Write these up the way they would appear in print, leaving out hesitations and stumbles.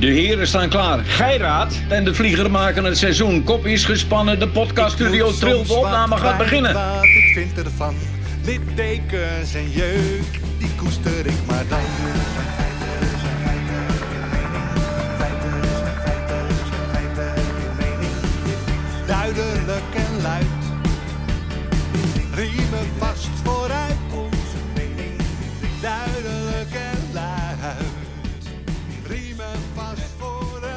De heren staan klaar. Geiraat en de vlieger maken het seizoen. Kop is gespannen, de podcaststudio trilt, de opname gaat beginnen. Wat ik vind ervan, littekens en jeuk, die koester ik maar dan. Duidelijk en luid, riemen vast vooruit, onze mening. Duidelijk en luid, riemen vast vooruit.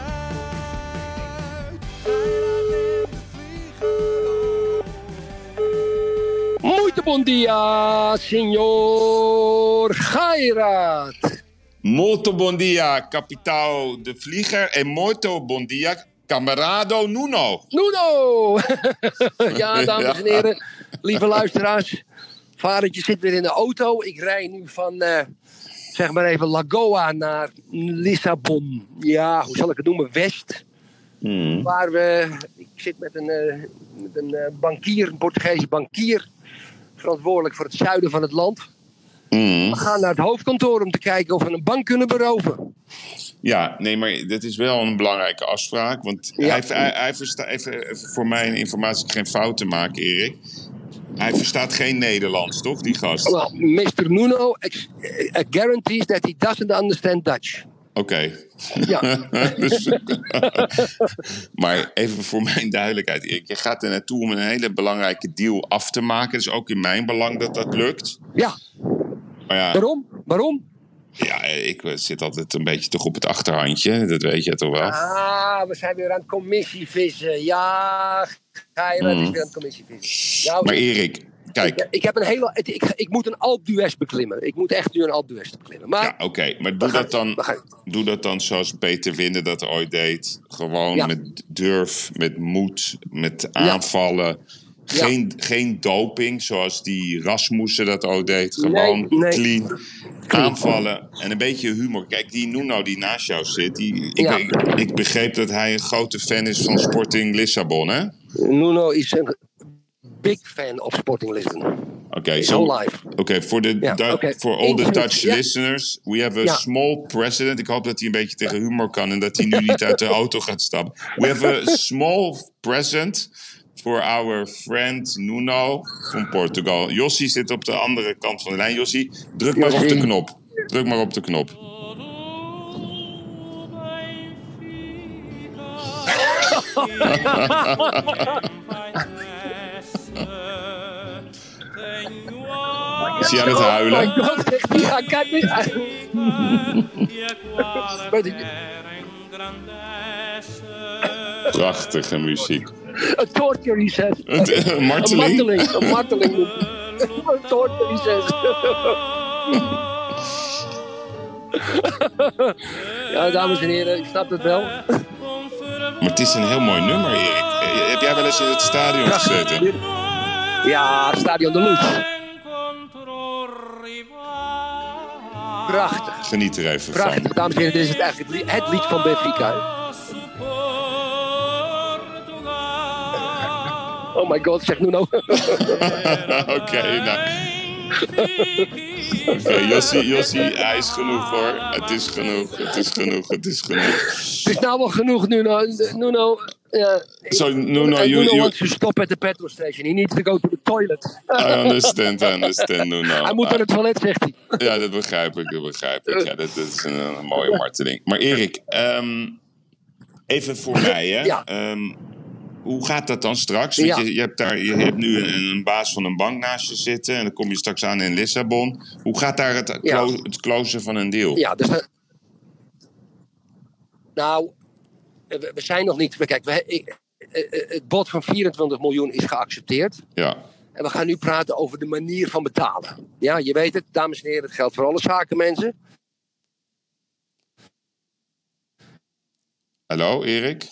Muito bom dia, senhor Geiraat. Muito bom dia, kapitaal de Vlieger. En muito bom dia, Camerado Nuno. Nuno! Ja, dames en heren, lieve luisteraars. Varentje zit weer in de auto. Ik rij nu van, zeg maar even, Lagoa naar Lissabon. Ja, hoe zal ik het noemen? West. Hmm. Waar we, ik zit met een bankier, een Portugese bankier. Verantwoordelijk voor het zuiden van het land. Hmm. We gaan naar het hoofdkantoor om te kijken of we een bank kunnen beroven. Ja, nee, maar dat is wel een belangrijke afspraak. Want ja. hij verstaat, even voor mijn informatie geen fout te maken, Erik. Hij verstaat geen Nederlands, toch, die gast? Well, Mr. Nuno guarantees that he doesn't understand Dutch. Oké. Ja. Dus, maar even voor mijn duidelijkheid, Erik. Je gaat er naartoe om een hele belangrijke deal af te maken. Dus ook in mijn belang dat lukt. Ja. Maar ja. Waarom? Ja, ik zit altijd een beetje toch op het achterhandje. Dat weet je toch wel. Ah, we zijn weer aan het commissievissen. Ja, Geiraat is weer aan het commissievissen. Nou, maar Erik, kijk. Ik moet een Alpe d'Huez beklimmen. Ik moet echt nu een Alpe d'Huez beklimmen. Maar, ja, oké. Maar doe dat dan zoals Peter Winde dat ooit deed. Gewoon met durf, met moed, met aanvallen. Ja. Geen doping, zoals die Rasmussen dat ook deed. Gewoon clean. Aanvallen en een beetje humor. Kijk, die Nuno die naast jou zit. Ik begreep dat hij een grote fan is van Sporting Lissabon, hè? Nuno is een big fan of Sporting Lissabon. Oké, voor all the Dutch listeners, we have a small president. Ik hoop dat hij een beetje tegen humor kan en dat hij nu niet uit de auto gaat stappen. We have a small president... voor our friend Nuno van Portugal. Jossi zit op de andere kant van de lijn. Jossi, druk maar op de knop. Is hij aan het huilen? Ja, kijk niet uit. Prachtige muziek. Een torture, he says. Een marteling? Een marteling. Een torture, he says. Ja, dames en heren, ik snap het wel. Maar het is een heel mooi nummer, Erik. Heb jij wel eens in het stadion gezeten? Ja, Stadion de Loos. Prachtig. Geniet er even van. Prachtig, dames en heren, dit is het eigenlijk het lied van Benfica. Oh my god, zeg Nuno. Oké, Jossi, hij is genoeg hoor. Het is genoeg. Het is nou wel genoeg, Nuno. Nuno wants to stop at the petrol station. He needs to go to the toilet. I understand, Nuno. Hij moet naar het toilet, zegt hij. Ja, dat begrijp ik. Ja, dat is een mooie marteling. Maar Erik, even voor mij, hè. Ja. Hoe gaat dat dan straks? Want je hebt nu een baas van een bank naast je zitten... en dan kom je straks aan in Lissabon. Hoe gaat daar het closen van een deal? Ja, dus we zijn nog niet... Kijk, het bod van 24 miljoen is geaccepteerd. Ja. En we gaan nu praten over de manier van betalen. Ja, je weet het, dames en heren, het geldt voor alle zakenmensen. Hallo, Erik?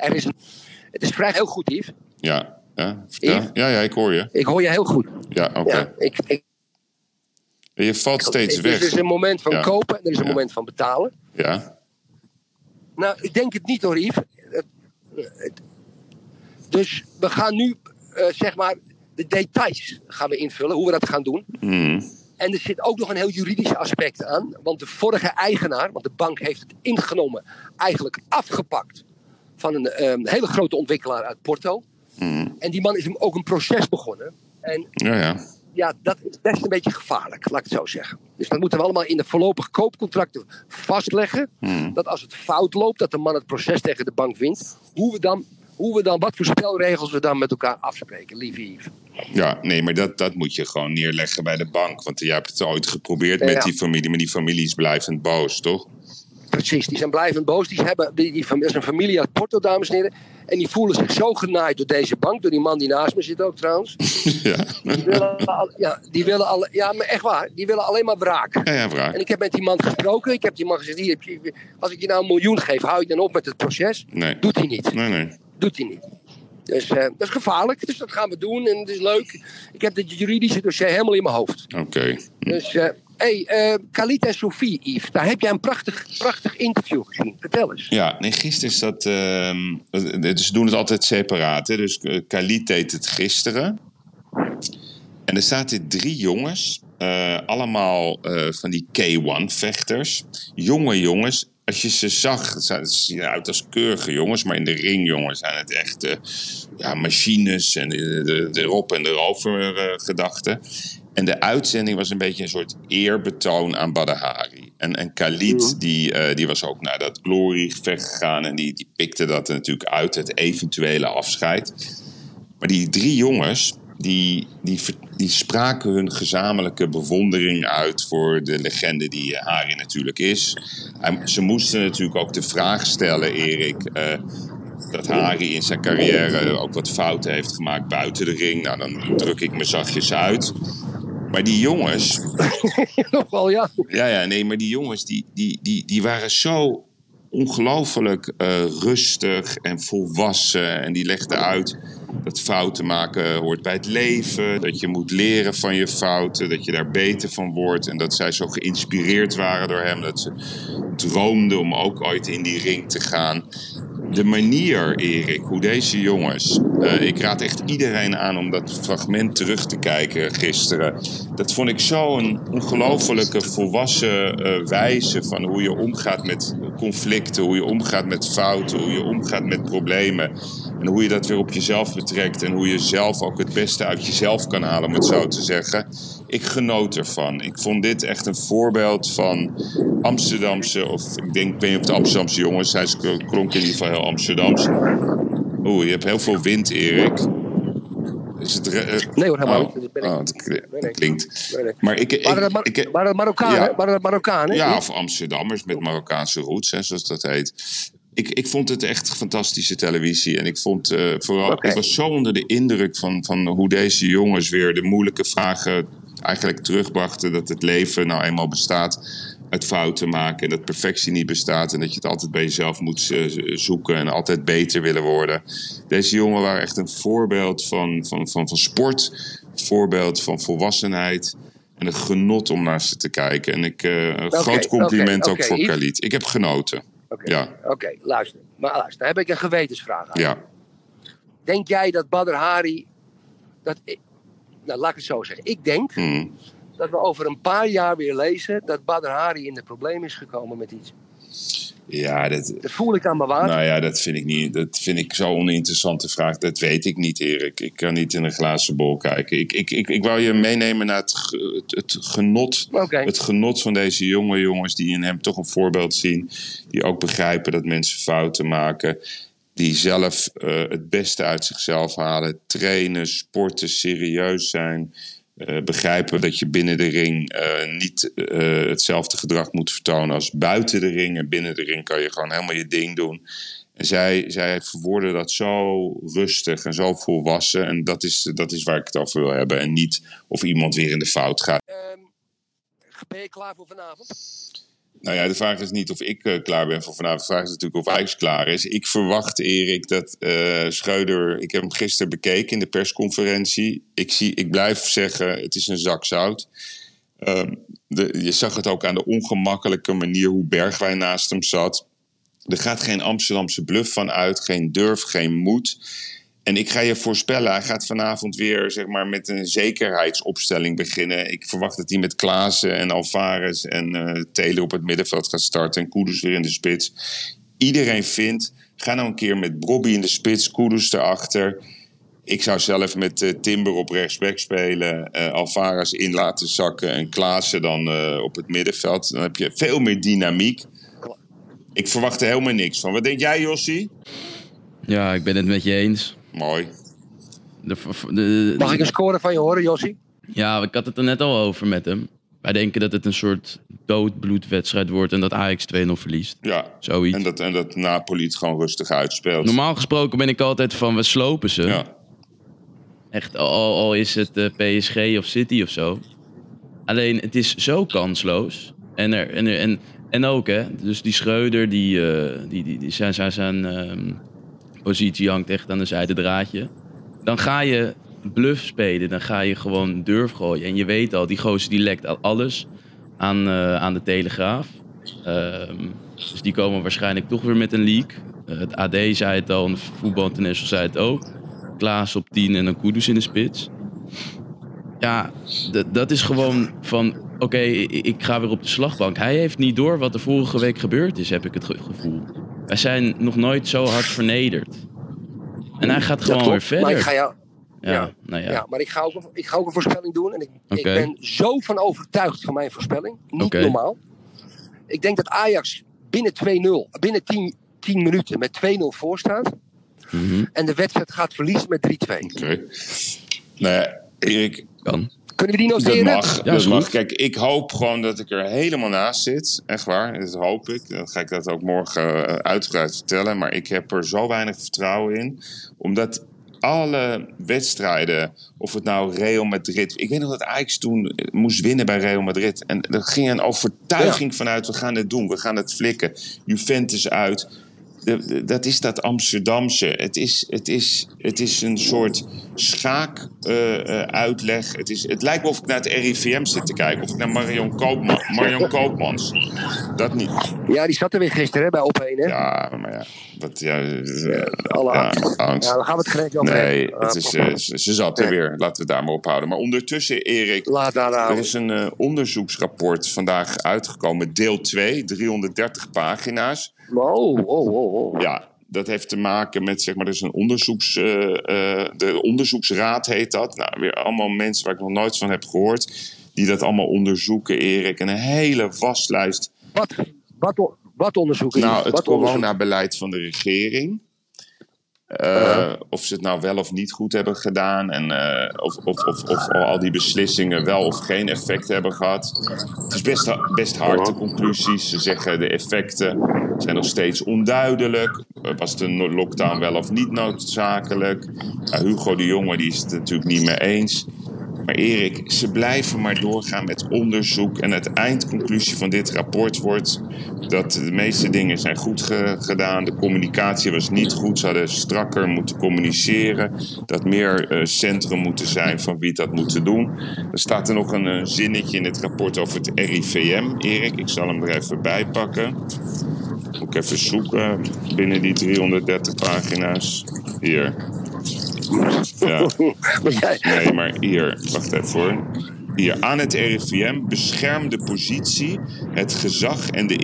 Het is vrij heel goed, Yves. Ja, Yves? Ja, ik hoor je. Ik hoor je heel goed. Ja, oké. Ja, je valt steeds weg. Er is een moment van kopen en er is een moment van betalen. Ja. Nou, ik denk het niet hoor, Yves. Dus we gaan nu, de details gaan we invullen, hoe we dat gaan doen. En er zit ook nog een heel juridisch aspect aan. Want de vorige eigenaar, want de bank heeft het ingenomen, eigenlijk afgepakt van een hele grote ontwikkelaar uit Porto. Mm. En die man is hem ook een proces begonnen. En ja, dat is best een beetje gevaarlijk, laat ik het zo zeggen. Dus dat moeten we allemaal in de voorlopige koopcontracten vastleggen. Mm. Dat als het fout loopt, dat de man het proces tegen de bank wint. Wat voor spelregels we dan met elkaar afspreken, lieve Yves. Ja, nee, maar dat moet je gewoon neerleggen bij de bank. Want jij hebt het ooit geprobeerd met die familie, maar die familie is blijvend boos, toch? Precies, die zijn blijvend boos. Dat is een familie uit Porto, dames en heren. En die voelen zich zo genaaid door deze bank, door die man die naast me zit ook trouwens. Ja. Maar echt waar, die willen alleen maar wraak. Ja, wraak. En ik heb met die man gesproken, ik heb die man gezegd, hier, als ik je nou 1 miljoen geef, hou je dan op met het proces? Nee. Doet hij niet. Nee. Doet hij niet. Dus dat is gevaarlijk. Dus dat gaan we doen. En het is leuk. Ik heb dit juridische dossier helemaal in mijn hoofd. Oké. Dus, Khalid en Sophie, Yves. Daar heb jij een prachtig interview gezien. Vertel eens. Ja, nee, gisteren is dat... ze doen het altijd separaat. Hè? Dus Khalid deed het gisteren. En er zaten 3 jongens. Allemaal van die K1-vechters. Jonge jongens. Als je ze zag, ze zien uit als keurige jongens, maar in de ring, jongens, zijn het echt machines en de erop en erover gedachten. En de uitzending was een beetje een soort eerbetoon aan Badr Hari. En Khalid, die was ook naar dat Glory-gevecht gegaan en die pikte dat er natuurlijk uit, het eventuele afscheid. Maar die 3 jongens, die spraken hun gezamenlijke bewondering uit voor de legende die Hari natuurlijk is. Ze moesten natuurlijk ook de vraag stellen, Erik, dat Hari in zijn carrière ook wat fouten heeft gemaakt buiten de ring. Nou, dan druk ik me zachtjes uit. Maar die jongens... Nogal, ja. Ja, nee, maar die jongens, die waren zo ongelooflijk rustig en volwassen. En die legden uit dat fouten maken hoort bij het leven. Dat je moet leren van je fouten. Dat je daar beter van wordt. En dat zij zo geïnspireerd waren door hem. Dat ze droomden om ook ooit in die ring te gaan. De manier, Erik, hoe deze jongens... ik raad echt iedereen aan om dat fragment terug te kijken gisteren. Dat vond ik zo'n ongelofelijke volwassen wijze van hoe je omgaat met conflicten, hoe je omgaat met fouten, hoe je omgaat met problemen. En hoe je dat weer op jezelf betrekt en hoe je zelf ook het beste uit jezelf kan halen, om het zo te zeggen. Ik genoot ervan. Ik vond dit echt een voorbeeld van Amsterdamse, of ik weet niet of de Amsterdamse jongens, zij klonk in ieder geval heel Amsterdams. Oeh, je hebt heel veel wind, Erik. Is het nee hoor, helemaal niet. Dat klinkt. Nee. Maar Marokkanen. Ja, of Amsterdammers met Marokkaanse roots, hè, zoals dat heet. Ik vond het echt fantastische televisie. En ik vond vooral... Okay. Ik was zo onder de indruk van hoe deze jongens weer de moeilijke vragen eigenlijk terugbrachten. Dat het leven nou eenmaal bestaat uit fouten maken. En dat perfectie niet bestaat. En dat je het altijd bij jezelf moet zoeken. En altijd beter willen worden. Deze jongen waren echt een voorbeeld van sport. Een voorbeeld van volwassenheid. En een genot om naar ze te kijken. En groot compliment ook voor Khalid. Ik heb genoten. Oké, luister. Maar luister, daar heb ik een gewetensvraag aan. Ja. Denk jij dat Badr Hari... laat ik het zo zeggen. Ik denk dat we over een paar jaar weer lezen dat Badr Hari in de problemen is gekomen met iets. Ja, dat voel ik aan mijn water. Nou ja, dat vind ik niet. Dat vind ik zo'n oninteressante vraag. Dat weet ik niet, Erik. Ik kan niet in een glazen bol kijken. Ik wou je meenemen naar het genot. Okay. Het genot van deze jonge jongens die in hem toch een voorbeeld zien. Die ook begrijpen dat mensen fouten maken. Die zelf het beste uit zichzelf halen. Trainen, sporten, serieus zijn. Begrijpen dat je binnen de ring niet hetzelfde gedrag moet vertonen als buiten de ring. En binnen de ring kan je gewoon helemaal je ding doen. En zij verwoorden dat zo rustig en zo volwassen. En dat is waar ik het over wil hebben. En niet of iemand weer in de fout gaat. Ben je klaar voor vanavond? Nou ja, de vraag is niet of ik klaar ben voor vanavond. De vraag is natuurlijk of Ajax klaar is. Ik verwacht, Erik, dat Schreuder... Ik heb hem gisteren bekeken in de persconferentie. Ik blijf zeggen, het is een zak zout. Je zag het ook aan de ongemakkelijke manier hoe Bergwijn naast hem zat. Er gaat geen Amsterdamse bluff van uit. Geen durf, geen moed. En ik ga je voorspellen, hij gaat vanavond weer zeg maar, met een zekerheidsopstelling beginnen. Ik verwacht dat hij met Klaassen en Alvarez en Telen op het middenveld gaat starten. En Kudus weer in de spits. Iedereen vindt, ga nou een keer met Brobbey in de spits, Kudus erachter. Ik zou zelf met Timber op rechtsback spelen, Alvarez in laten zakken en Klaassen dan op het middenveld. Dan heb je veel meer dynamiek. Ik verwacht er helemaal niks van. Wat denk jij, Jossi? Ja, ik ben het met je eens. Mooi. Mag ik een score van je horen, Jossi? Ja, ik had het er net al over met hem. Wij denken dat het een soort doodbloedwedstrijd wordt en dat Ajax 2-0 verliest. Ja, zoiets. En dat Napoli het gewoon rustig uitspeelt. Normaal gesproken ben ik altijd van, we slopen ze. Ja. Echt, al is het PSG of City of zo. Alleen, het is zo kansloos. En ook, hè. Dus die Schreuder, die zijn positie hangt echt aan de zijde draadje. Dan ga je bluff spelen. Dan ga je gewoon durf gooien. En je weet al, die gozer die lekt al alles aan de Telegraaf. Dus die komen waarschijnlijk toch weer met een leak. Het AD zei het al en de Voetbal International zei het ook. Klaas op 10 en dan Kudus in de spits. Ja, dat is gewoon van... Oké, ik ga weer op de slagbank. Hij heeft niet door wat er vorige week gebeurd is, heb ik het gevoel. Wij zijn nog nooit zo hard vernederd. En hij gaat gewoon weer verder. Maar ik ga jou... Ja, maar ik ga ook een voorspelling doen. En ik ben zo van overtuigd van mijn voorspelling. Niet normaal. Ik denk dat Ajax binnen 10 minuten met 2-0 voor staat. Mm-hmm. En de wedstrijd gaat verliezen met 3-2. Okay. Nee, Erik... Kan. Kunnen we die noteren? Dat mag. Kijk, ik hoop gewoon dat ik er helemaal naast zit. Echt waar, dat hoop ik. Dan ga ik dat ook morgen uitgebreid vertellen. Maar ik heb er zo weinig vertrouwen in. Omdat alle wedstrijden, of het nou Real Madrid... Ik weet nog dat Ajax toen moest winnen bij Real Madrid. En er ging een overtuiging vanuit, we gaan het doen, we gaan het flikken. Juventus uit. Dat is dat Amsterdamse. Het is een soort schaak-uitleg. Het lijkt wel of ik naar het RIVM zit te kijken. Of ik naar Marion Koopmans. Dat niet. Ja, die zat er weer gisteren hè, bij Op1. Hè? Ja, maar ja. Alle angst. Ja, dan gaan we het gelijk over. Nee, ze zat er weer. Laten we het daar maar ophouden. Maar ondertussen, Erik. Er is een onderzoeksrapport vandaag uitgekomen. Deel 2, 330 pagina's. Wow. Ja, dat heeft te maken met zeg maar, dus een de onderzoeksraad heet dat. Nou, weer allemaal mensen waar ik nog nooit van heb gehoord, die dat allemaal onderzoeken, Erik. En een hele waslijst. Wat onderzoeken? Nou, het coronabeleid van de regering. Of ze het nou wel of niet goed hebben gedaan. En of al die beslissingen wel of geen effect hebben gehad. Het is best hard, de conclusies. Ze zeggen de effecten zijn nog steeds onduidelijk. Was de lockdown wel of niet noodzakelijk? Hugo de Jonge die is het natuurlijk niet mee eens. Maar Erik, ze blijven maar doorgaan met onderzoek. En het eindconclusie van dit rapport wordt dat de meeste dingen zijn goed gedaan. De communicatie was niet goed. Ze hadden strakker moeten communiceren. Dat meer centrum moeten zijn van wie dat moeten doen. Er staat er nog een zinnetje in het rapport over het RIVM. Erik, ik zal hem er even bij pakken. Moet ik even zoeken binnen die 330 pagina's. Hier. Ja. Nee, maar hier, wacht even hoor. Hier, aan het RIVM beschermt de positie, het gezag en de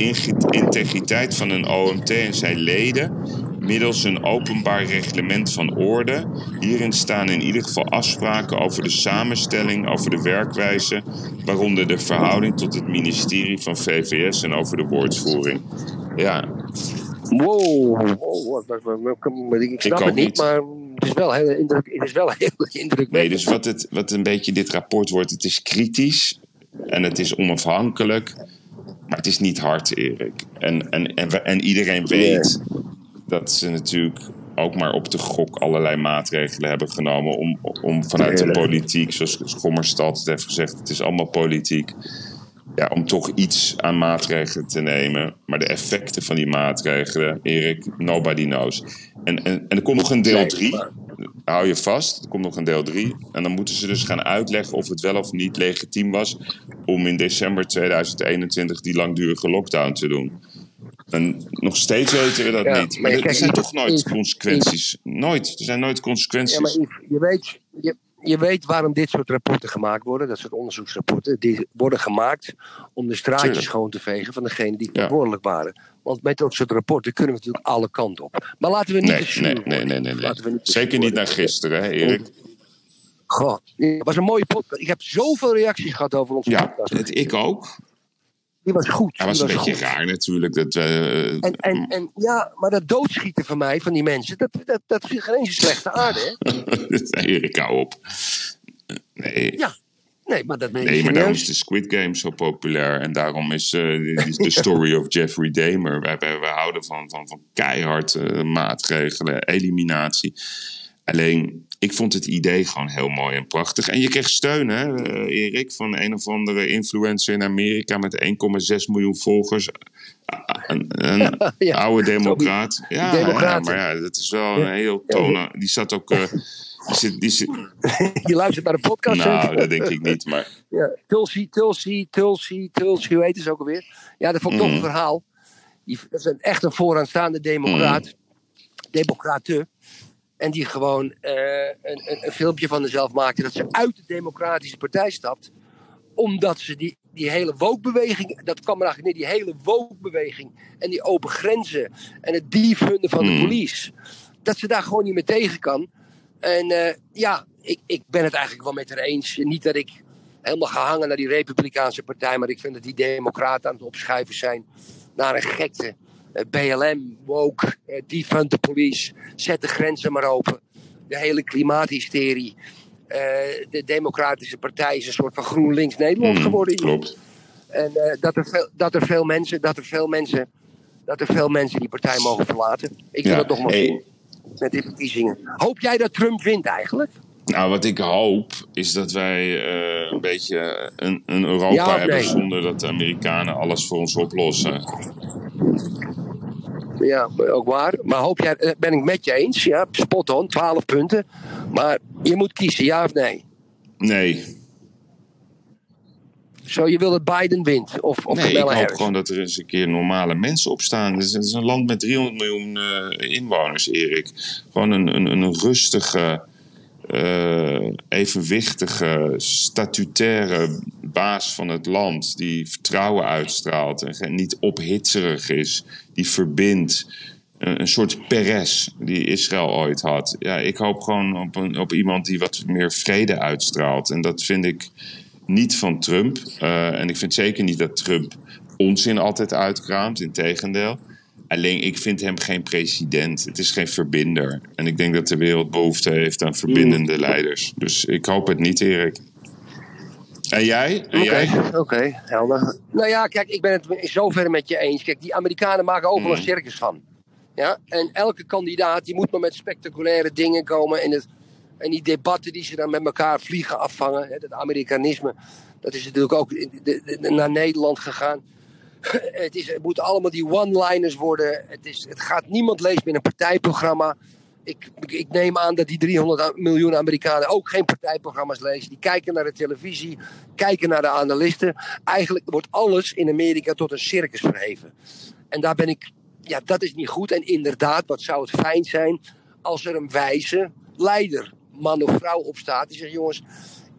integriteit van een OMT en zijn leden middels een openbaar reglement van orde. Hierin staan in ieder geval afspraken over de samenstelling, over de werkwijze, waaronder de verhouding tot het ministerie van VVS en over de woordvoering. Ja. Wow. Ik snap het niet, maar... Het is wel heel indrukwekkend. Nee, dus wat een beetje dit rapport wordt, het is kritisch en het is onafhankelijk, maar het is niet hard, Erik. En iedereen weet dat ze natuurlijk ook maar op de gok allerlei maatregelen hebben genomen om vanuit de politiek, zoals Schommerstad het heeft gezegd, het is allemaal politiek, ja, om toch iets aan maatregelen te nemen. Maar de effecten van die maatregelen, Erik, nobody knows. En er komt nog een deel 3. Hou je vast, er komt nog een deel 3. En dan moeten ze dus gaan uitleggen of het wel of niet legitiem was om in december 2021 die langdurige lockdown te doen. En nog steeds weten we dat niet. Maar er zijn toch nooit consequenties. Nooit. Er zijn nooit consequenties. Ja, maar Yves, je weet waarom dit soort rapporten gemaakt worden. Dat soort onderzoeksrapporten. Die worden gemaakt om de straatjes schoon te vegen van degenen die verantwoordelijk waren. Want met dat soort rapporten kunnen we natuurlijk alle kanten op. Maar laten we niet nee. Zeker niet naar gisteren, hè, Erik. Goh, het was een mooie podcast. Ik heb zoveel reacties gehad over onze podcast. Ja, ik ook. Die was goed. Hij was een beetje raar natuurlijk. Dat, en ja, maar dat doodschieten van mij, van die mensen, dat viel geen eens slechte aarde. Hè? Erik, hou op. Nee. Ja. Nee, maar dat daarom is de Squid Game zo populair. En daarom is de story of Jeffrey Dahmer. We houden van keihard maatregelen, eliminatie. Alleen, ik vond het idee gewoon heel mooi en prachtig. En je kreeg steun, hè, Erik, van een of andere influencer in Amerika met 1,6 miljoen volgers. Een oude democraat. Ja, maar ja, dat is wel een heel toon. Die zat ook... Je luistert naar de podcast? Nou, dat denk ik niet, maar... Ja, Tulsi, hoe heet het ook alweer? Ja, dat vond ik toch een verhaal. Dat is echt een vooraanstaande democraat. En die gewoon een filmpje van zichzelf maakte dat ze uit de Democratische Partij stapt. Omdat ze die hele woke-beweging, dat kwam er eigenlijk neer, die hele woke-beweging en die open grenzen en het defunden van de police. Dat ze daar gewoon niet meer tegen kan. En ik ben het eigenlijk wel met haar eens. Niet dat ik helemaal ga hangen naar die Republikeinse partij, maar ik vind dat die democraten aan het opschuiven zijn naar een gekte. BLM, woke, defund the police, zet de grenzen maar open. De hele klimaathysterie. De Democratische Partij is een soort van Groen-Links Nederland geworden. Klopt. En dat er veel mensen die partij mogen verlaten. Ik wil dat nog maar doen. Met die verkiezingen. Hoop jij dat Trump wint eigenlijk? Nou, wat ik hoop is dat wij een beetje een Europa hebben zonder dat de Amerikanen alles voor ons oplossen. Ja, ook waar. Maar hoop jij, ben ik met je eens. Ja, spot on, 12 punten. Maar je moet kiezen, ja of nee? Nee. Zo, je wil dat Biden wint? Of nee, ik hoop gewoon dat er eens een keer normale mensen opstaan. Het is een land met 300 miljoen inwoners, Erik. Gewoon een rustige, evenwichtige, statutaire baas van het land. Die vertrouwen uitstraalt en niet ophitserig is. Die verbindt. Een soort Peres die Israël ooit had. Ja, ik hoop gewoon op iemand die wat meer vrede uitstraalt. En dat vind ik... niet van Trump. En ik vind zeker niet dat Trump onzin altijd uitkraamt. Integendeel. Alleen ik vind hem geen president. Het is geen verbinder. En ik denk dat de wereld behoefte heeft aan verbindende leiders. Dus ik hoop het niet, Erik. En jij? Oké, helder. Nou ja, kijk, ik ben het in zoverre met je eens. Kijk, die Amerikanen maken overal een circus van. Ja? En elke kandidaat die moet maar met spectaculaire dingen komen in het... En die debatten die ze dan met elkaar vliegen afvangen. Hè, dat Amerikanisme, dat is natuurlijk ook naar Nederland gegaan. Het moeten allemaal die one-liners worden. Het gaat niemand lezen met een partijprogramma. Ik neem aan dat die 300 miljoen Amerikanen ook geen partijprogramma's lezen. Die kijken naar de televisie, kijken naar de analisten. Eigenlijk wordt alles in Amerika tot een circus verheven. En daar ben ik... Ja, dat is niet goed. En inderdaad, wat zou het fijn zijn als er een wijze leider, man of vrouw opstaat, die zegt: jongens,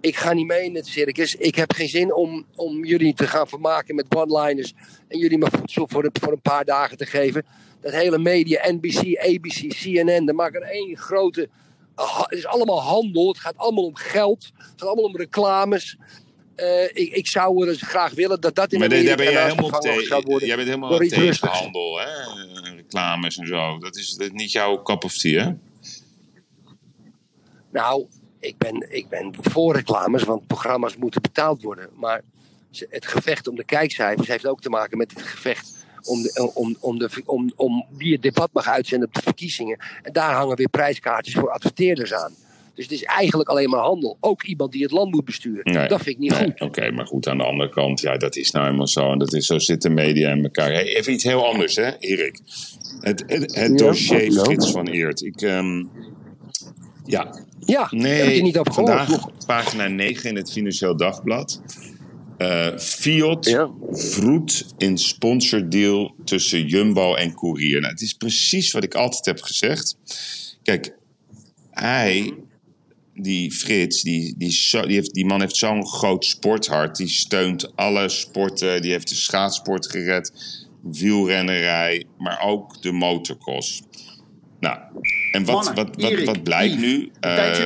ik ga niet mee in het circus. Ik heb geen zin om jullie te gaan vermaken met one-liners en jullie maar voedsel voor een paar dagen te geven. Dat hele media, NBC, ABC, CNN, daar maken er één grote... Het is allemaal handel, het gaat allemaal om geld, het gaat allemaal om reclames. Ik zou dus graag willen dat in Amerika jij bent helemaal tegen handel, hè? Reclames en zo. Dat is niet jouw cup of tea, hè? Nou, ik ben voor reclames, want programma's moeten betaald worden. Maar het gevecht om de kijkcijfers heeft ook te maken met het gevecht om wie het debat mag uitzenden op de verkiezingen. En daar hangen weer prijskaartjes voor adverteerders aan. Dus het is eigenlijk alleen maar handel. Ook iemand die het land moet besturen. Nee, dat vind ik niet goed. Oké, maar goed, aan de andere kant, ja, dat is nou helemaal zo. En dat is zo zitten media in elkaar. Hey, even iets heel anders, hè, Erik. Het dossier Frits van Eerd. Ja, nee, heb ik er niet op gehoord. Vandaag, pagina 9 in het Financieel Dagblad. FIOD vroet in sponsordeal tussen Jumbo en Courier. Nou, het is precies wat ik altijd heb gezegd. Kijk, die man heeft zo'n groot sporthart. Die steunt alle sporten. Die heeft de schaatsport gered, wielrennerij, maar ook de motocross. Nou, en wat blijkt nu?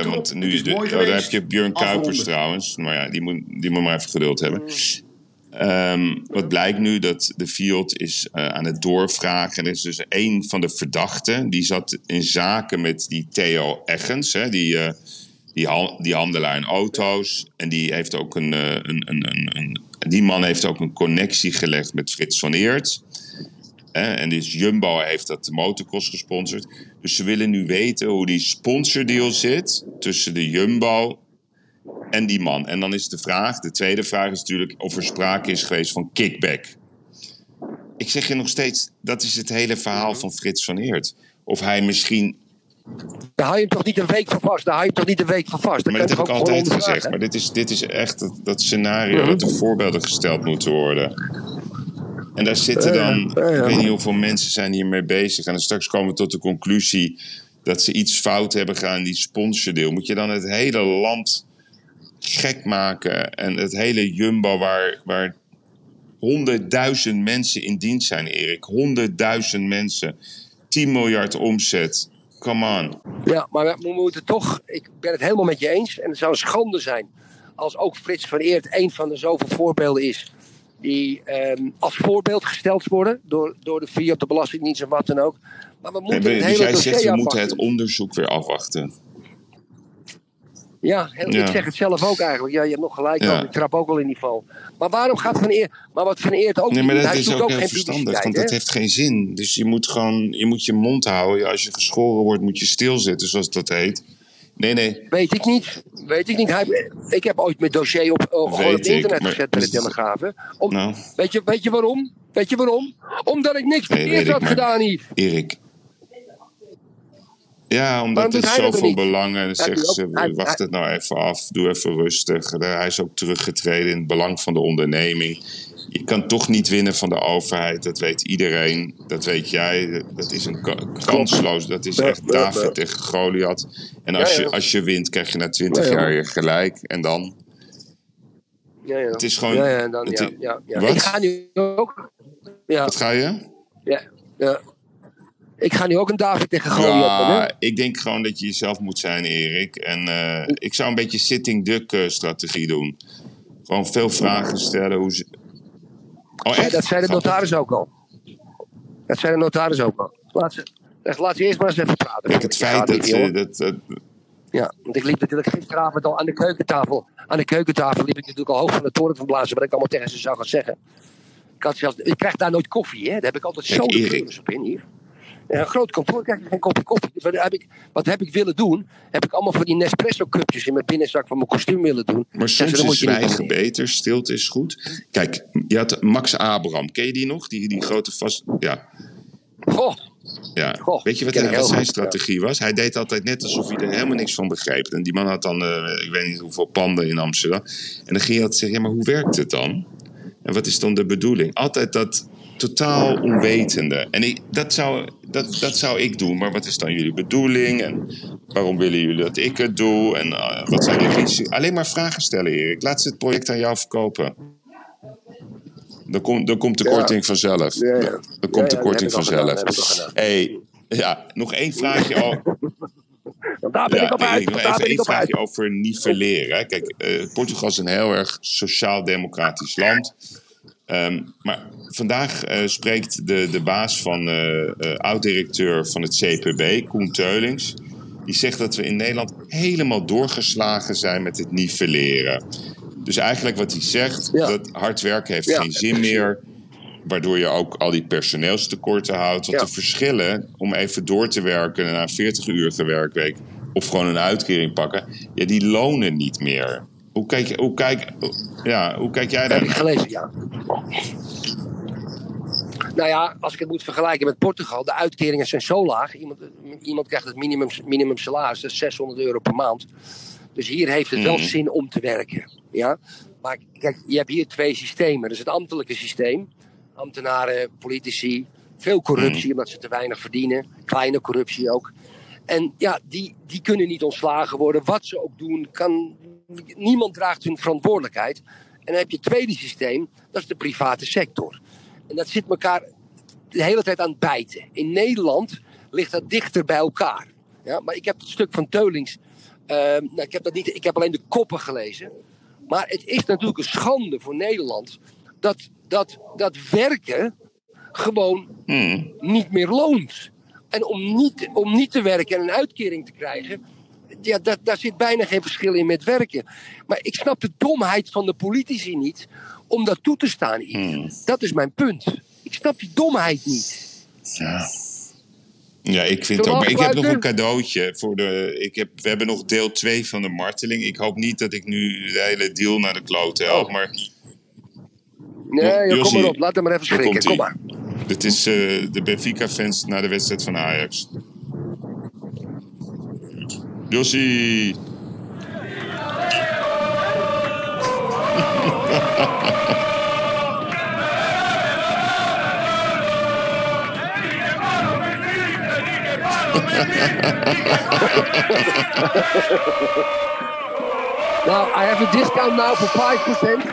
Want nu is daar heb je Björn Kuipers trouwens. Maar ja, die moet maar even geduld hebben. Wat blijkt nu? Dat de FIOD is aan het doorvragen. Er is dus één van de verdachten. Die zat in zaken met die Theo Eggens. Hè, die handelaar in auto's. En die heeft ook die man heeft ook een connectie gelegd met Frits van Eerd. En dus Jumbo heeft dat de motocross gesponsord. Dus ze willen nu weten hoe die sponsordeal zit tussen de Jumbo en die man. En dan is de tweede vraag is natuurlijk of er sprake is geweest van kickback. Ik zeg je nog steeds, dat is het hele verhaal van Frits van Eerd. Of hij misschien... Daar hou je hem toch niet een week van vast? Maar dat heb ik altijd gezegd. Maar dit is echt dat scenario dat de voorbeelden gesteld moeten worden. En daar zitten dan, ik weet niet hoeveel mensen zijn hiermee bezig. En dan straks komen we tot de conclusie dat ze iets fout hebben gedaan in die sponsordeel. Moet je dan het hele land gek maken en het hele Jumbo waar 100.000 mensen in dienst zijn, Erik. 100.000 mensen, 10 miljard omzet. Come on. Ja, maar we moeten toch, ik ben het helemaal met je eens. En het zou een schande zijn als ook Frits van Eerd een van de zoveel voorbeelden is die als voorbeeld gesteld worden door de FIOD, de Belastingdienst en wat dan ook. Maar we moeten het hele dossier afwachten. We moeten het onderzoek weer afwachten. Ja, ik zeg het zelf ook eigenlijk. Ja, je hebt nog gelijk, ik trap ook wel in die val. Maar waarom gaat Van Eerd... Maar wat Van Eerd ook... Nee, maar dat is ook heel verstandig, want dat heeft geen zin. Dus je moet je mond houden. Als je geschoren wordt, moet je stilzitten, zoals dat heet. Nee. Weet ik niet. Ik heb ooit mijn dossier op internet gezet bij de Telegraaf. Weet je waarom? Omdat ik niks verkeerd had gedaan, Yves. Erik. Ja, omdat het zoveel belangen. Dan zeggen ze, wacht het nou even af. Doe even rustig. Hij is ook teruggetreden in het belang van de onderneming. Je kan toch niet winnen van de overheid. Dat weet iedereen. Dat weet jij. Dat is een kansloos. Dat is echt David tegen Goliath. En als je wint, krijg je na 20 jaar je gelijk. En dan? Ja. Het is gewoon... Ja. Wat? Ik ga nu ook... Ja. Wat ga je? Ja. Ik ga nu ook een David tegen Goliath. Ja, ik denk gewoon dat je jezelf moet zijn, Erik. En ik zou een beetje sitting duck strategie doen. Gewoon veel vragen stellen. Dat zei de notaris ook al. Laat ze eerst maar eens even praten. Kijk, het feit dat... Ja, want ik liep natuurlijk gisteravond al aan de keukentafel. Aan de keukentafel liep ik natuurlijk al hoog van de toren van blazen. Wat ik allemaal tegen ze zou gaan zeggen. Ik krijg daar nooit koffie, hè. Daar heb ik altijd zo'n geurens op in hier. Een groot kantoor krijg ik geen kopje koffie. Wat heb ik willen doen? Heb ik allemaal van die Nespresso-cupjes in mijn binnenzak van mijn kostuum willen doen. Maar soms is zwijgen beter, stilte is goed. Kijk, je had Max Abraham. Ken je die nog? Die grote vast... Ja. Goh. Weet je wat zijn strategie was? Hij deed altijd net alsof hij er helemaal niks van begreep. En die man had dan, ik weet niet hoeveel panden in Amsterdam. En dan ging hij altijd zeggen, ja, maar hoe werkt het dan? En wat is dan de bedoeling? Altijd dat... Totaal onwetende. En dat zou ik doen. Maar wat is dan jullie bedoeling? En waarom willen jullie dat ik het doe? En wat zijn jullie risico's? Alleen maar vragen stellen, Erik. Laat ze het project aan jou verkopen. Dan komt de korting vanzelf. Nog één vraagje over... Nog één vraagje over nivelleren. Kijk, Portugal is een heel erg sociaal-democratisch land... maar vandaag spreekt de baas van oud-directeur van het CPB, Koen Teulings. Die zegt dat we in Nederland helemaal doorgeslagen zijn met het nivelleren. Dus eigenlijk wat hij zegt, dat hard werken heeft geen zin meer. Waardoor je ook al die personeelstekorten houdt. Want de verschillen om even door te werken na 40-uurige werkweek... of gewoon een uitkering pakken, die lonen niet meer... Hoe kijk jij daar? Heb ik gelezen, Nou ja, als ik het moet vergelijken met Portugal, de uitkeringen zijn zo laag. Iemand krijgt het minimum salaris, dat is €600 per maand. Dus hier heeft het wel zin om te werken. Ja? Maar kijk, je hebt hier twee systemen. Dus het ambtelijke systeem. Ambtenaren, politici. Veel corruptie, omdat ze te weinig verdienen. Kleine corruptie ook. En ja, die kunnen niet ontslagen worden. Wat ze ook doen, niemand draagt hun verantwoordelijkheid. En dan heb je het tweede systeem. Dat is de private sector. En dat zit elkaar de hele tijd aan het bijten. In Nederland ligt dat dichter bij elkaar. Ja, maar ik heb het stuk van Teulings... ik heb alleen de koppen gelezen. Maar het is natuurlijk een schande voor Nederland... dat werken gewoon niet meer loont. En om niet te werken en een uitkering te krijgen... Ja, daar zit bijna geen verschil in met werken. Maar ik snap de domheid van de politici niet... om dat toe te staan. Dat is mijn punt. Ik snap die domheid niet. Ja, ik vind het ook. Maar ik heb nog een cadeautje. We hebben nog deel 2 van de marteling. Ik hoop niet dat ik nu de hele deal naar de klote help. Maar... Nee, Jossi, kom maar op. Laat hem maar even schrikken. Kom maar. Dit is de Benfica-fans na de wedstrijd van Ajax. Jossi! Now, I have a discount now for 5%.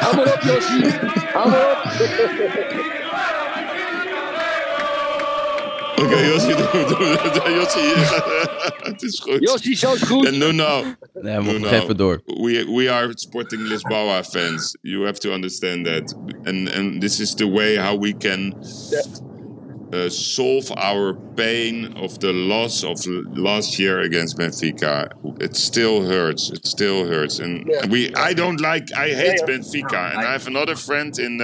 Hou maar op, Jossi. Hou maar op. Oké, Jossi, doe. Jossi, het is goed. Jossi, zo is goed. En Nuno. Nee, we gaan even door. We are Sporting Lisboa fans. You have to understand that. And this is the way how we can... solve our pain of the loss of last year against Benfica. It still hurts. And I hate Benfica. And I have another friend in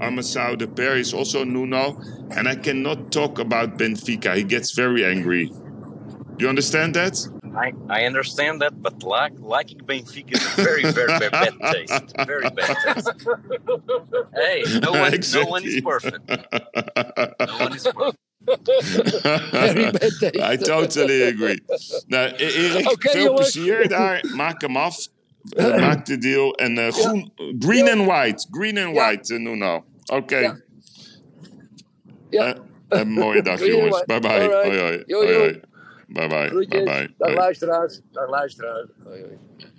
Amasau de Peres, also Nuno. And I cannot talk about Benfica. He gets very angry. You understand that? I understand that, but liking Benfica is a very, very, very bad taste. Very bad taste. Hey, no one is perfect. Very bad taste. I totally agree. Nou, Erik, veel plezier daar. Maak hem af. Maak de deal. En green and white. Nuno. Oké. Een mooie dag, jongens. Bye-bye. Hoi. Bye-bye. Groetjes. Dag luisteraars.